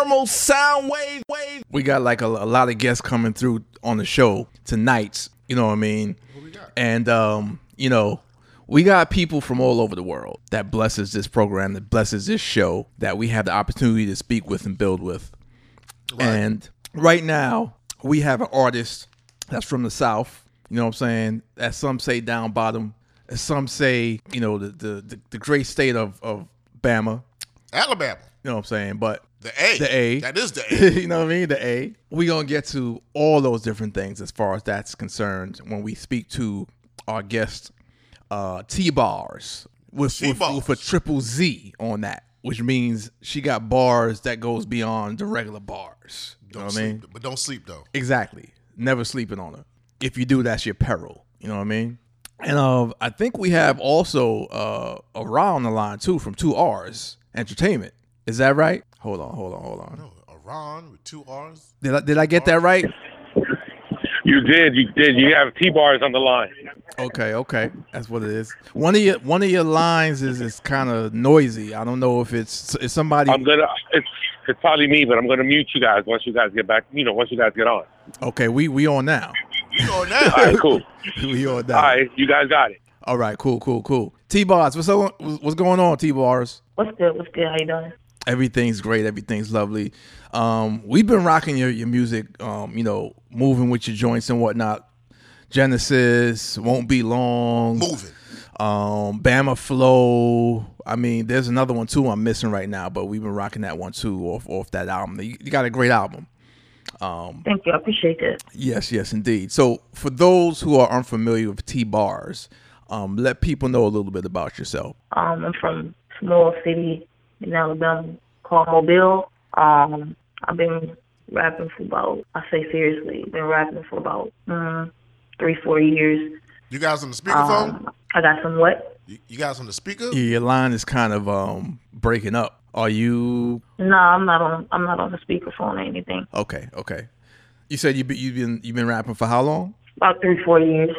thermal sound wave. We got like a lot of guests coming through on the show tonight. You know what I mean? What we got? And, you know, we got people from all over the world that blesses this program, that blesses this show, that we have the opportunity to speak with and build with. Right. And right now, we have an artist that's from the South. You know what I'm saying? As some say, down bottom. As some say, you know, the great state of Bama. Alabama. You know what I'm saying? But the A. The A. That is the A. You know what I mean? The A. We're going to get to all those different things as far as that's concerned when we speak to our guest, T-Bars, with a triple Z on that, which means she got bars that goes beyond the regular bars. You know what I mean? But don't sleep, though. Exactly. Never sleeping on her. If you do, that's your peril. You know what I mean? And I think we have also a Ra on the line, too, from 2Rs Entertainment. Is that right? Hold on. No, Aron with 2 R's. Did I get that right? You did. You have T-Bars on the line. Okay. That's what it is. One of your lines is kind of noisy. I don't know if it's somebody. It's probably me, but I'm gonna mute you guys once you guys get back. You know, once you guys get on. Okay, we on now. You on now? All right, cool. We on now. All right, you guys got it. All right, cool. T-Bars, what's up? What's going on, T-Bars? What's good? How you doing? Everything's great. Everything's lovely. We've been rocking your music, you know, moving with your joints and whatnot. Genesis, Won't Be Long. Moving. Bama Flow. I mean, there's another one, too, I'm missing right now, but we've been rocking that one, too, off that album. You got a great album. Thank you. I appreciate that. Yes, indeed. So for those who are unfamiliar with T-Bars, let people know a little bit about yourself. I'm from a small city in Alabama called Mobile. I've been rapping for about, I say seriously, been rapping for about 3-4 years. You guys on the speakerphone? I got some what? You guys on the speaker? Yeah, your line is kind of breaking up. Are you? No, I'm not on the speakerphone or anything. Okay. You said you've been rapping for how long? About 3-4 years.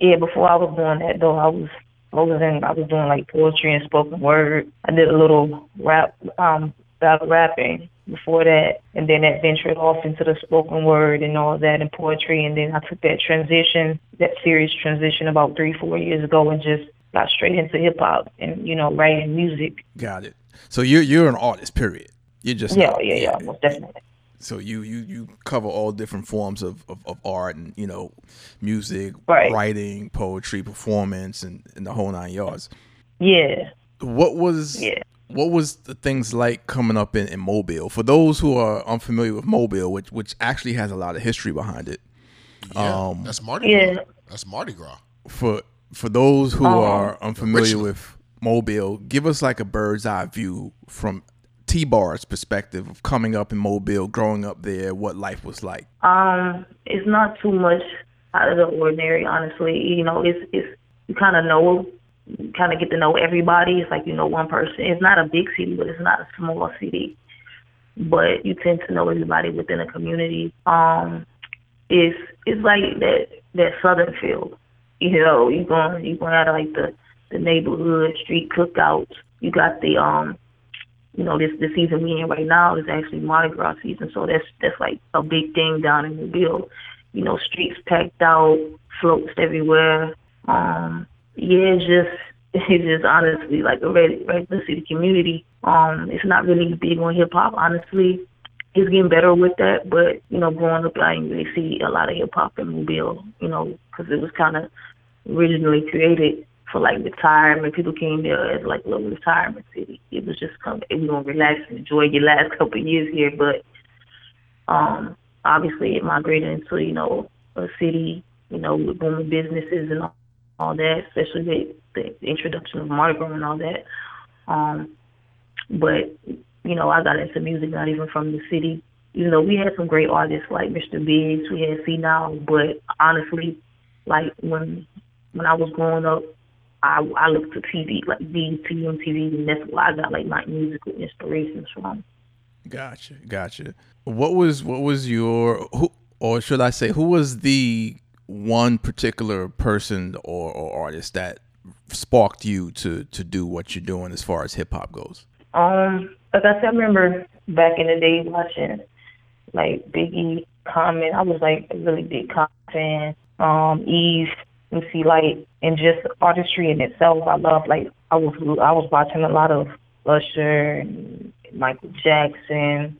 Yeah, before I was doing that though, I was doing like poetry and spoken word. I did a little rap, about rapping before that, and then that ventured off into the spoken word and all that and poetry, and then I took that serious transition about 3-4 years ago and just got straight into hip hop and, you know, writing music. Got it. So you're an artist, period. You're just yeah, most definitely. So you cover all different forms of art and, you know, music, right. Writing, poetry, performance, and the whole nine yards. Yeah. What was the things like coming up in Mobile? For those who are unfamiliar with Mobile, which actually has a lot of history behind it. Yeah, that's Mardi Gras. Yeah. That's Mardi Gras. For those who are unfamiliar with Mobile, give us like a bird's eye view from T-Bar's perspective of coming up in Mobile, growing up there, what life was like. It's not too much out of the ordinary, honestly. You know, it's you kind of know, you kind of get to know everybody. It's like you know one person. It's not a big city, but it's not a small city. But you tend to know everybody within a community. It's like that southern feel. You know, you're going out of like the neighborhood street cookouts. You got the you know, this season we in right now is actually Mardi Gras season, so that's like a big thing down in Mobile. You know, streets packed out, floats everywhere. Yeah, it's just honestly like a regular city community. It's not really big on hip hop, honestly. It's getting better with that, but you know, growing up, I didn't really see a lot of hip hop in Mobile. You know, because it was kind of originally created for like retirement. People came there as like a little retirement city. It was just come, we're gonna relax and enjoy your last couple of years here, but obviously it migrated into, you know, a city, you know, with booming businesses and all that, especially the introduction of Mardi Gras and all that. But you know, I got into music not even from the city. You know, we had some great artists like Mr. Biggs, we had C Now, but honestly, like when I was growing up, I looked to TV, like BET, MTV, and that's where I got like my musical inspirations from. Gotcha. What was your, who, or should I say, who was the one particular person or artist that sparked you to do what you're doing as far as hip hop goes? Like I said, I remember back in the day watching like Biggie, Common. I was like a really big Common fan. Eve, MC Light, and just artistry in itself. I love like I was watching a lot of Usher and Michael Jackson,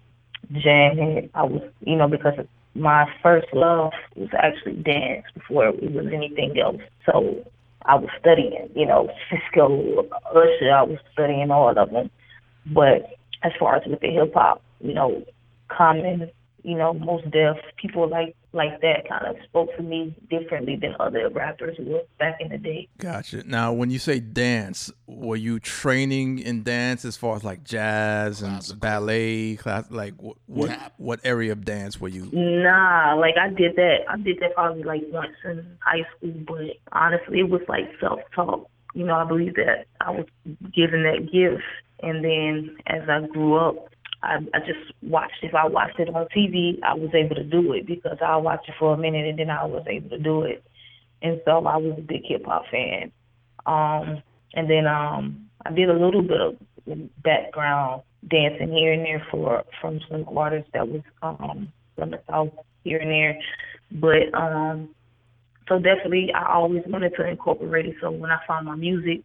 Janet. I was, you know, because my first love was actually dance before it was anything else. So I was studying, you know, Cisco, Usher, I was studying all of them. But as far as with the hip hop, you know, Common, you know, most deaf people like that kind of spoke to me differently than other rappers would back in the day. Gotcha. Now, when you say dance, were you training in dance as far as like jazz and ballet class? Like what area of dance were you? Nah, like I did that probably like once in high school, but honestly, it was like self-taught. You know, I believe that I was given that gift. And then as I grew up, I just watched. If I watched it on TV, I was able to do it because I watched it for a minute and then I was able to do it. And so I was a big hip hop fan. And then I did a little bit of background dancing here and there from some artists that was from the South here and there. But so definitely I always wanted to incorporate it. So when I found my music,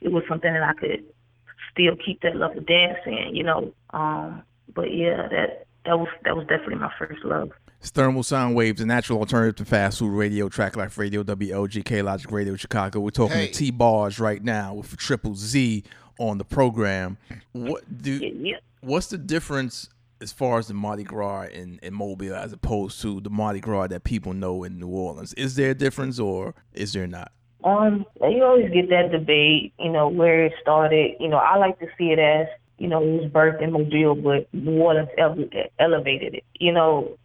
it was something that I could still keep that love of dancing, you know. But yeah, that was definitely my first love. It's Thermal Sound Waves, a natural alternative to fast food radio, Track Life Radio, WLGK Logic Radio Chicago. We're talking to T-Bars right now with Triple Z on the program. What's the difference as far as the Mardi Gras in Mobile as opposed to the Mardi Gras that people know in New Orleans? Is there a difference or is there not? You always get that debate, you know, where it started. You know, I like to see it as, you know, it was birthed in Mobile, but New Orleans elevated it. You know,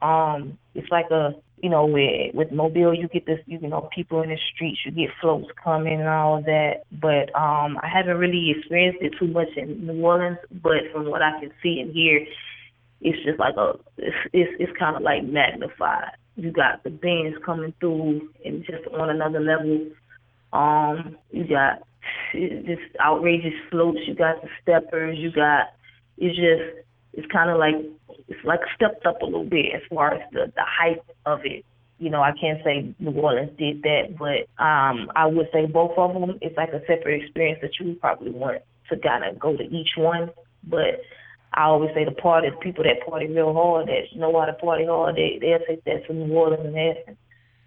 it's like a, you know, with Mobile, you get this, you know, people in the streets, you get floats coming and all that. But I haven't really experienced it too much in New Orleans, but from what I can see and hear, it's just like it's kind of like magnified. You got the bands coming through and just on another level. You got this outrageous floats, you got the steppers, it's kind of like, it's like stepped up a little bit as far as the hype of it. You know, I can't say New Orleans did that, but I would say both of them, it's like a separate experience that you would probably want to kind of go to each one. But I always say the party, the people that party real hard, that know how to party hard, they'll take that to New Orleans and Athens.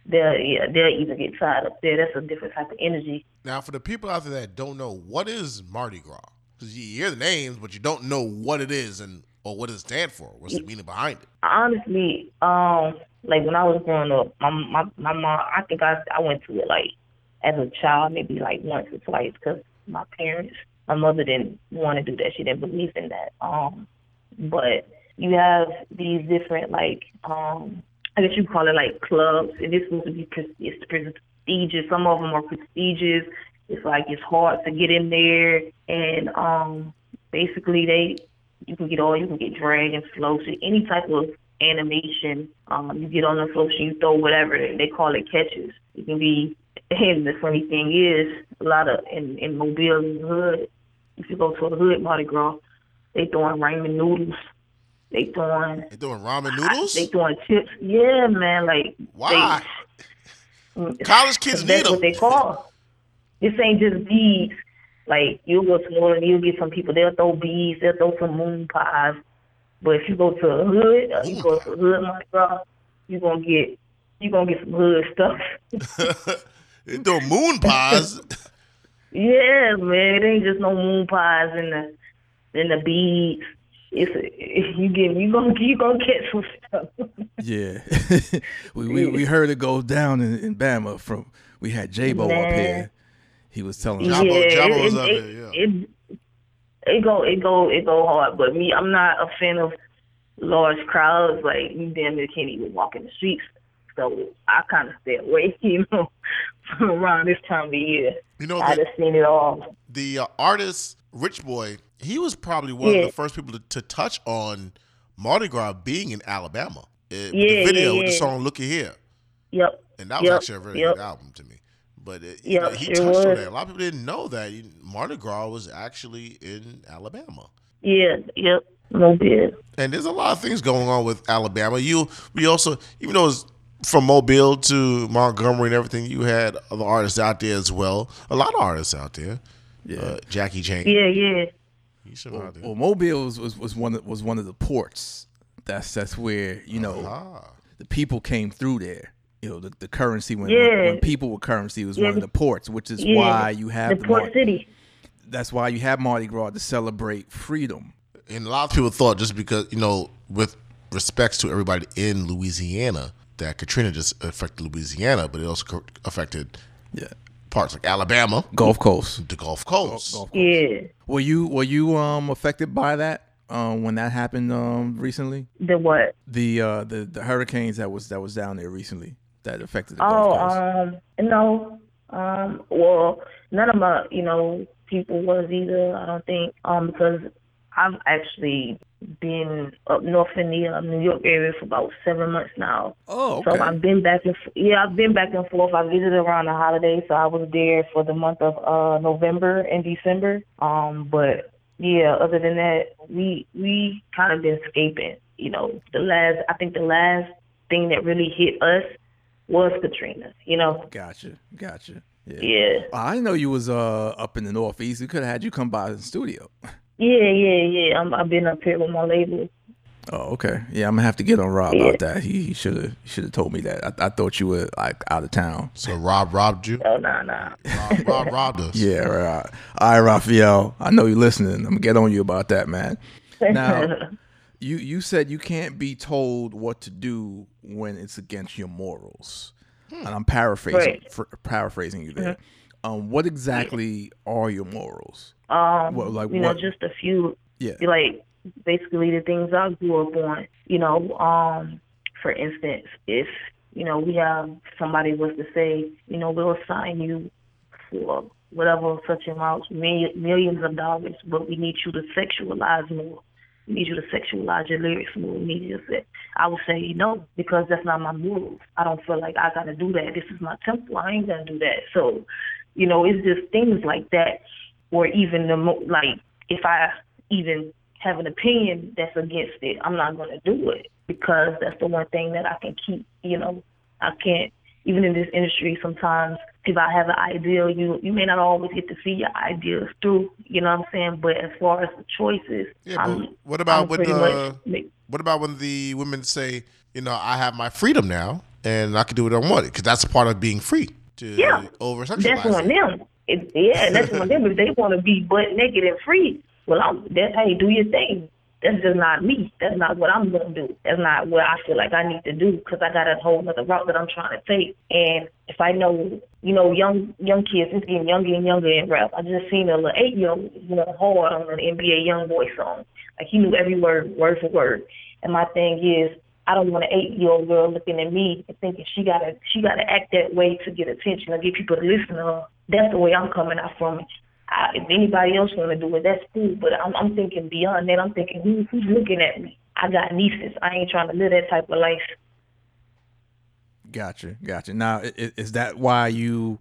They'll either get tied up there. That's a different type of energy. Now, for the people out there that don't know, what is Mardi Gras? Because you hear the names, but you don't know what it is and or what it stands for. What's the meaning behind it? Honestly, like when I was growing up, my mom, I think I went to it like as a child, maybe like once or twice, because my mother didn't want to do that. She didn't believe in that. But you have these different like I guess you call it like clubs, and it's supposed to be prestigious. Some of them are prestigious. It's like it's hard to get in there, and basically you can get drag and flow sheet, any type of animation. You get on the flow sheet, you throw whatever they call it catches. It can be, and the funny thing is, a lot of in Mobile and the hood, if you go to a hood Mardi Gras, they throwing ramen noodles. They doing ramen noodles? They doing chips. Yeah, man. Like, why? College kids need them. That's what they call. This ain't just beads. Like, you'll go to New Orleans, you'll get some people, they'll throw beads, they'll throw some moon pies. But if you go to a hood, Mardi Gras, you're going to get some hood stuff. They throw moon pies? Yeah, man. It ain't just no moon pies and the beads. You gonna catch some stuff. Yeah, we heard it goes down in Bama. From we had J-Bo up here. He was telling us. J-Bo was up here. Yeah, it go hard. But me, I'm not a fan of large crowds. Like you damn near can't even walk in the streets. So I kind of stay away, you know, around this time of year. You know, I just seen it all. The artist Rich Boy. He was probably one of the first people to touch on Mardi Gras being in Alabama. The video with the song "Look You Here." Yep. And that was actually a very good album to me. But he touched on that. A lot of people didn't know that Mardi Gras was actually in Alabama. Yeah. Yep. no bid. And there's a lot of things going on with Alabama. We also, even though it's from Mobile to Montgomery and everything, you had other artists out there as well. A lot of artists out there. Yeah, Jackie Jane. Yeah. Well, Mobile was one of the ports. That's where the people came through there. You know, the currency when people were currency was one of the ports, which is why you have the port city. That's why you have Mardi Gras to celebrate freedom. And a lot of people thought just because, with respects to everybody in Louisiana, that Katrina just affected Louisiana, but it also affected parts like Alabama, Gulf Coast. Yeah. Were you affected by that when that happened recently? The what? The hurricanes that was down there recently that affected the Gulf Coast. No. Well, none of my people was either. I don't think because I've actually been up north in the New York area for about 7 months now. Oh, okay. So I've been back and forth. I visited around the holidays, so I was there for the month of November and December. But yeah, other than that, we kind of been escaping. I think the last thing that really hit us was Katrina. Gotcha. Yeah. I know you was up in the Northeast. We could have had you come by the studio. Yeah. I've been up here with my label. Oh, okay. Yeah, I'm gonna have to get on Rob about that. He should have told me that. I thought you were like out of town. So Rob robbed you? Oh, nah. Rob robbed us. Yeah, right. All right, Raphael. I know you're listening. I'm gonna get on you about that, man. Now, you said you can't be told what to do when it's against your morals, and I'm paraphrasing you there. Mm-hmm. What exactly are your morals? Just a few. Yeah. Like basically the things I grew up on. For instance, if we have somebody was to say, we'll assign you for whatever such amounts, millions of dollars, but we need you to sexualize more. We need you to sexualize your lyrics more. We need you to say, I would say no, because that's not my morals. I don't feel like I gotta do that. This is my temple. I ain't gonna do that. So, it's just things like that. Or even if I even have an opinion that's against it, I'm not going to do it because that's the one thing that I can keep. I can't, even in this industry, sometimes if I have an idea, you may not always get to see your ideas through, you know what I'm saying? But as far as the choices, what about when the women say, I have my freedom now and I can do what I want? Because that's part of being free to over-sexualize. That's on them. That's on them. If they want to be butt naked and free, well, do your thing. That's just not me. That's not what I'm going to do. That's not what I feel like I need to do because I got a whole other route that I'm trying to take. And if I know, young kids, it's getting younger and younger in rap. I just seen a little 8-year-old, hard on an NBA Young Boy song. Like, he knew every word for word. And my thing is, I don't want an 8-year-old girl looking at me and thinking she gotta act that way to get attention or get people to listen to her. That's the way I'm coming out from it. If anybody else want to do it, that's cool. But I'm thinking beyond that. I'm thinking, who's looking at me? I got nieces. I ain't trying to live that type of life. Gotcha. Now, is that why you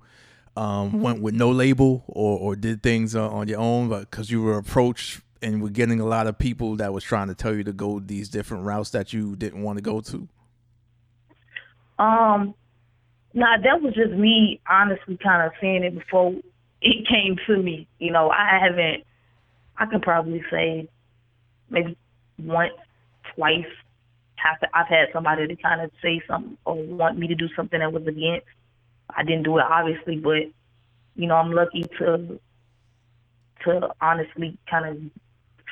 went with No Label or did things on your own? Because you were approached and were getting a lot of people that was trying to tell you to go these different routes that you didn't want to go to? Nah, that was just me honestly kind of seeing it before it came to me. I could probably say maybe once, twice, I've had somebody to kind of say something or want me to do something that was against. I didn't do it, obviously, but, I'm lucky to honestly kind of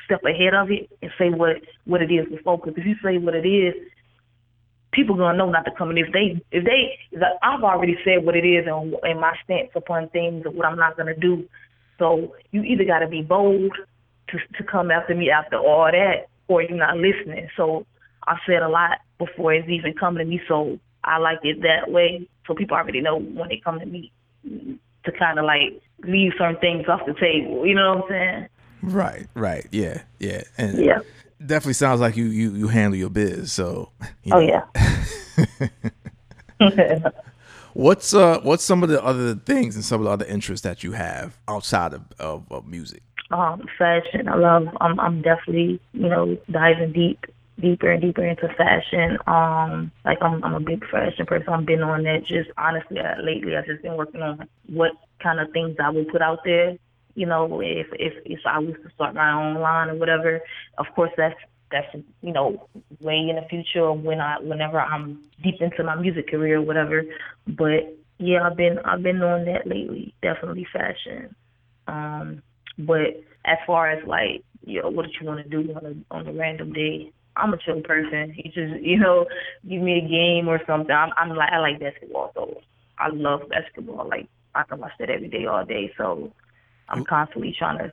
step ahead of it and say what it is before. Because if you say what it is, people gonna know not to come in. I've already said what it is and my stance upon things and what I'm not gonna do. So you either gotta be bold to come after me after all that, or you're not listening. So I've said a lot before it's even come to me. So I like it that way. So people already know when they come to me to kind of like leave certain things off the table. You know what I'm saying? Right. Yeah. And yeah. Definitely sounds like you handle your biz. So yeah. What's some of the other things and some of the other interests that you have outside of music? fashion. I love. I'm definitely, diving deeper into fashion. I'm a big fashion person. I've been on that. Just honestly, lately I've just been working on what kind of things I would put out there. If I was to start my own line or whatever, of course that's way in the future whenever I'm deep into my music career or whatever. But yeah, I've been on that lately. Definitely fashion. But as far as what did you want to do on a random day? I'm a chill person. You just give me a game or something. I like basketball, so I love basketball. Like I can watch that every day, all day. So I'm constantly trying to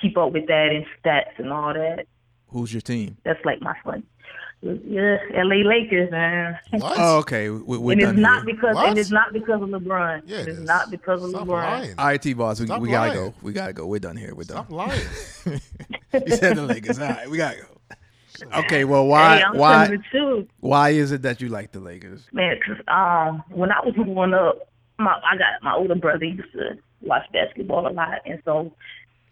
keep up with that and stats and all that. Who's your team? That's like my fun. Yeah, LA Lakers, man. What? Oh, okay. We're and it's not here. Because what? And it's not because of LeBron. Yeah, it's not because of Stop LeBron. Lying. All right, T-Bars, we gotta go. We gotta go. We're done here. We're done. Stop lying. You said the Lakers. All right, we gotta go. Okay, well, why is it that you like the Lakers? Man, because when I was growing up, my older brother used to watch basketball a lot, and so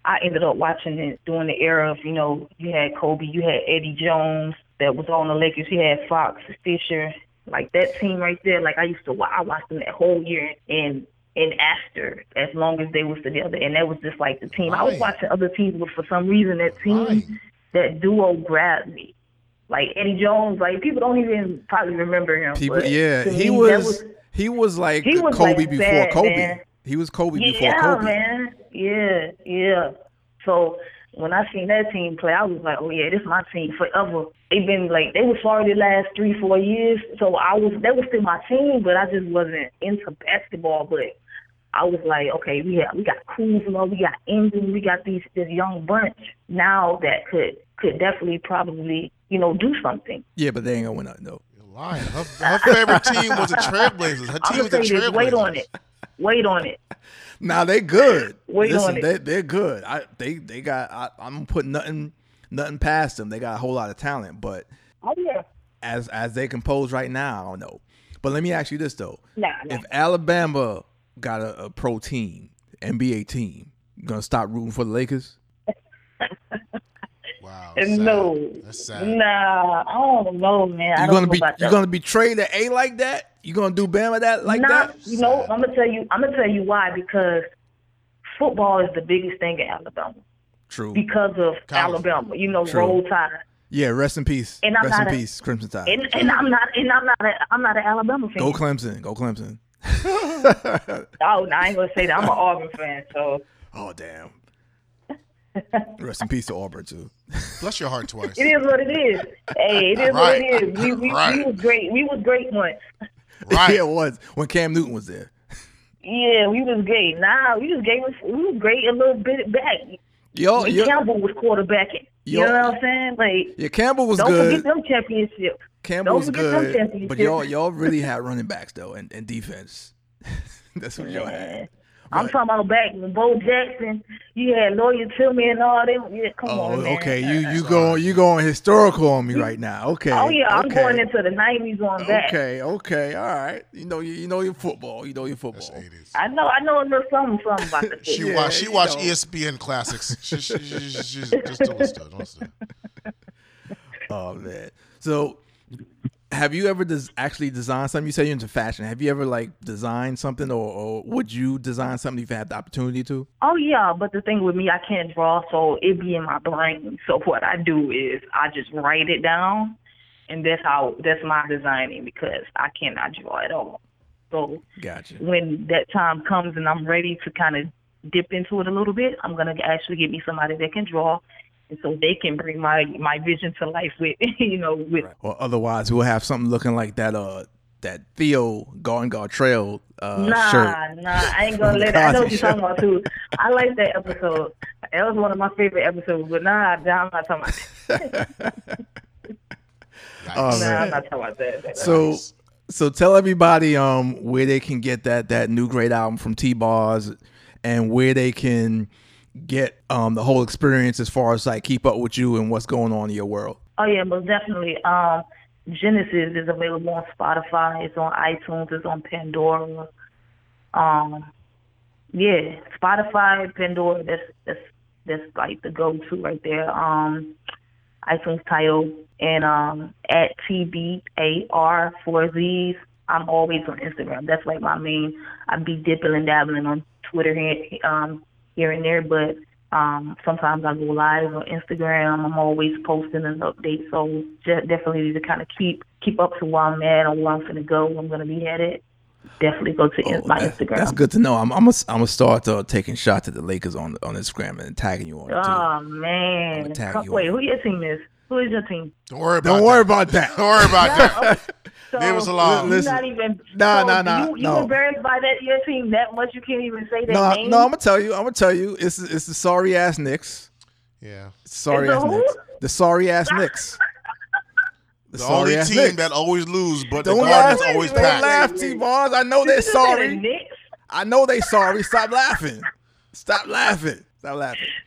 I ended up watching it during the era of, you had Kobe, you had Eddie Jones that was on the Lakers, you had Fox, Fisher, like that team right there. Like I watched them that whole year and after, as long as they was together, and that was just like the team. Right. I was watching other teams, but for some reason that team, that duo grabbed me. Like Eddie Jones, like people don't even probably remember him. He was Kobe before Kobe. Man. He was Kobe before Kobe. Yeah, man. Yeah. So when I seen that team play, I was like, oh, yeah, this is my team forever. They've been like, they were sorry the last 3-4 years. So that was still my team, but I just wasn't into basketball. But I was like, okay, we got Kuzma, we got Ingram, we got this young bunch now that could definitely probably, do something. Yeah, but they ain't going to win nothing, though. You're lying. Her favorite team was the Trailblazers. Her team was the Trailblazers. Wait on it. Nah, they good. They're good. I'm putting nothing past them. They got a whole lot of talent, but as they compose right now, I don't know. But let me ask you this though: if Alabama got a pro team, NBA team, you gonna stop rooting for the Lakers? Wow. Sad. No. That's sad. Nah, I don't know, man. You're gonna betray the A like that? You gonna do Bama that like that? No, I'm gonna tell you why. Because football is the biggest thing in Alabama. True. Because of college. Alabama, Roll Tide. Yeah, rest in peace. And I'm rest in peace, Crimson Tide. And I'm not an Alabama fan. Go Clemson. Oh, no, I ain't gonna say that. I'm an Auburn fan. So. Oh damn. Rest in peace to Auburn too. Bless your heart twice. It is what it is. Hey, it is what it is. We was great. We was great once. Right. Yeah, it was when Cam Newton was there. Yeah, we was great. Nah, we was great a little bit back. Yo, Campbell was quarterbacking. Yo, you know what I'm saying? Like, yeah, Campbell was good. Don't forget them championships. Campbell was good, but y'all really had running backs though, and defense. That's what y'all had. But, I'm talking about back when Bo Jackson, you had Lawyer Tillman and all them. Yeah, come on, man. Okay. You going historical on me right now. Okay. Oh yeah, I'm going into the 90s on that. Okay, all right. You know your football. You know your football. That's 80s. I know a little something about the 80s. She watched ESPN classics. Just don't stop. Oh man. So, have you ever actually designed something? You say you're into fashion. Have you ever designed something, or would you design something if you had the opportunity to? Oh yeah, but the thing with me, I can't draw, so it be in my brain. So what I do is I just write it down, and that's my designing because I cannot draw at all. So gotcha. When that time comes and I'm ready to kind of dip into it a little bit, I'm gonna actually get me somebody that can draw. And so they can bring my vision to life with, with. Right. Or otherwise, we'll have something looking like that Theo Garden Trail shirt. Nah, I ain't going to let it. I know what you're talking about, too. I like that episode. That was one of my favorite episodes, but I'm not talking about that. I'm not talking about that. So tell everybody where they can get that new great album from T-Bars and where they can get the whole experience as far as keep up with you and what's going on in your world. Oh yeah, most definitely. Genesis is available on Spotify, it's on iTunes, it's on Pandora. Spotify, Pandora, that's That's like the go-to right there. iTunes title and at TBAR4Zs. I'm always on Instagram. That's like my main. I be dipping and dabbling on Twitter here and there, but sometimes I go live on Instagram. I'm always posting an update, so just definitely to kind of keep up to where I'm at or where I'm gonna go, where I'm gonna be headed. Definitely go to my Instagram. That's good to know. I'm gonna start taking shots at the Lakers on Instagram and tagging you on it too. Oh man! Wait, who your team is? Who is your team? Don't worry about that. Don't worry about that. So there was a lot. Listen, you embarrassed by that your team that much? You can't even say that name. No, I'm gonna tell you. It's the sorry ass Knicks. Yeah. The sorry ass Knicks. The only team that always lose, but the garden's always packed. Don't laugh, T-Bars. I know they're sorry. Stop laughing. Stop laughing.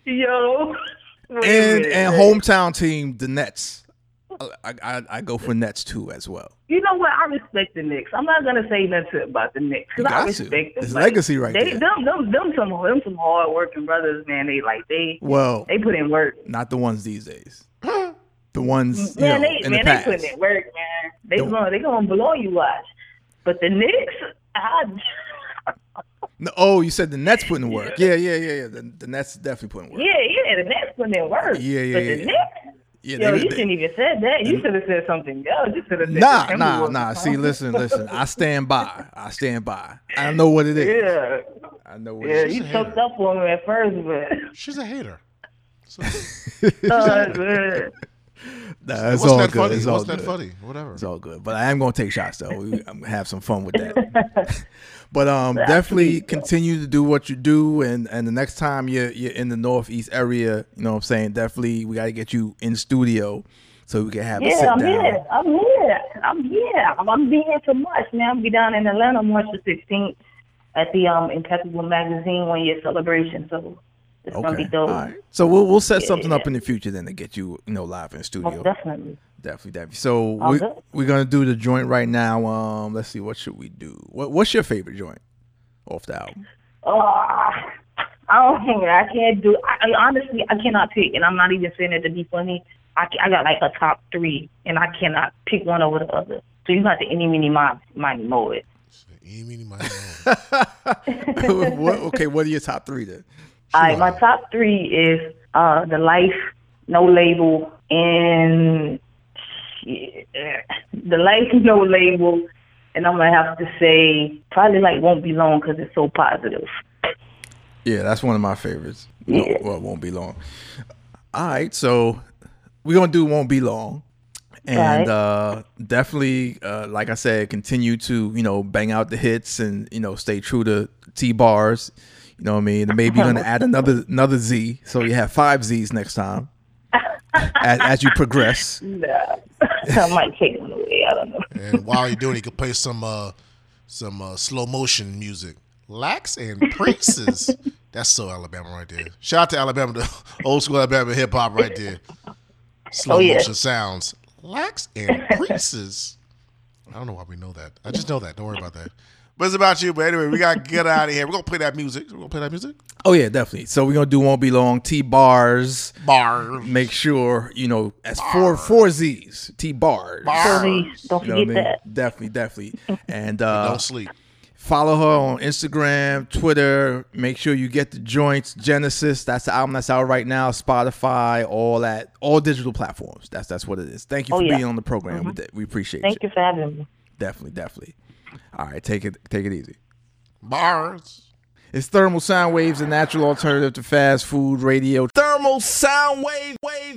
Yo. And hometown team, the Nets. I go for Nets too as well. You know what? I respect the Knicks. I'm not gonna say nothing about the Knicks because I respect them. It's like, legacy, right there. Them some hard working brothers, man. They put in work. Not the ones these days. The ones, they putting in work, man. They gonna blow you out. But the Knicks, you said the Nets putting in work. Yeah. The Nets definitely putting in work. Yeah, the Nets putting in work. Yeah. But the Knicks. Yeah, you shouldn't even said that. You should have said something else. You should have said nah. See, listen. I stand by. I know what it is. Yeah. I know what it is. Yeah, you choked up on me at first, but she's a hater. Nah, it's all good. Funny? It's all good. That funny? Whatever. It's all good. But I am gonna take shots though. I'm gonna have some fun with that. But definitely continue to do what you do, and the next time you're in the Northeast area, you know what I'm saying, definitely we gotta get you in studio so we can have a sit down. Yeah, I'm here. I'm being here for March, man. I'll be down in Atlanta March the 16th at the Impeccable Magazine 1 year celebration. So it's gonna be dope. All right. So we'll set something up in the future then to get you, live in the studio. Oh, definitely. So we're gonna do the joint right now. Let's see, what should we do? What's your favorite joint off the album? I cannot pick, and I'm not even saying it to be funny. I got like a top three, and I cannot pick one over the other. So you got the Eeny Meeny Miny Moe It. Eeny Meeny Miny Moe It. Okay, what are your top three then? All right, my top three is The Life, No Label, and I'm going to have to say probably like Won't Be Long because it's so positive. Yeah, that's one of my favorites. Yeah. No, Won't Be Long. All right, so we're going to do Won't Be Long. And definitely, like I said, continue to, bang out the hits and, stay true to T-Bars. You know what I mean? And maybe you're going to add another Z, so you have 5 Z's next time as you progress. Nah. I might take them away. I don't know. And while you're doing it, you can play some slow motion music. Lax and Princes. That's so Alabama right there. Shout out to Alabama, the old school Alabama hip hop right there. Slow motion sounds. Lax and Princes. I don't know why we know that. I just know that. Don't worry about that. But it's about you. But anyway, we got to get out of here. We're going to play that music. Oh, yeah, definitely. So we're going to do Won't Be Long, T-Bars. Bars. Make sure, that's four Zs. T-Bars. Bars. Don't forget that. Definitely. And don't sleep. Follow her on Instagram, Twitter. Make sure you get the joints. Genesis, that's the album that's out right now. Spotify, all that. All digital platforms. That's what it is. Thank you for being on the program. Mm-hmm. We appreciate it. Thank you for having me. Definitely. All right, take it easy. Bars. It's Thermal Sound Waves, a natural alternative to fast food radio. Thermal Sound Wave.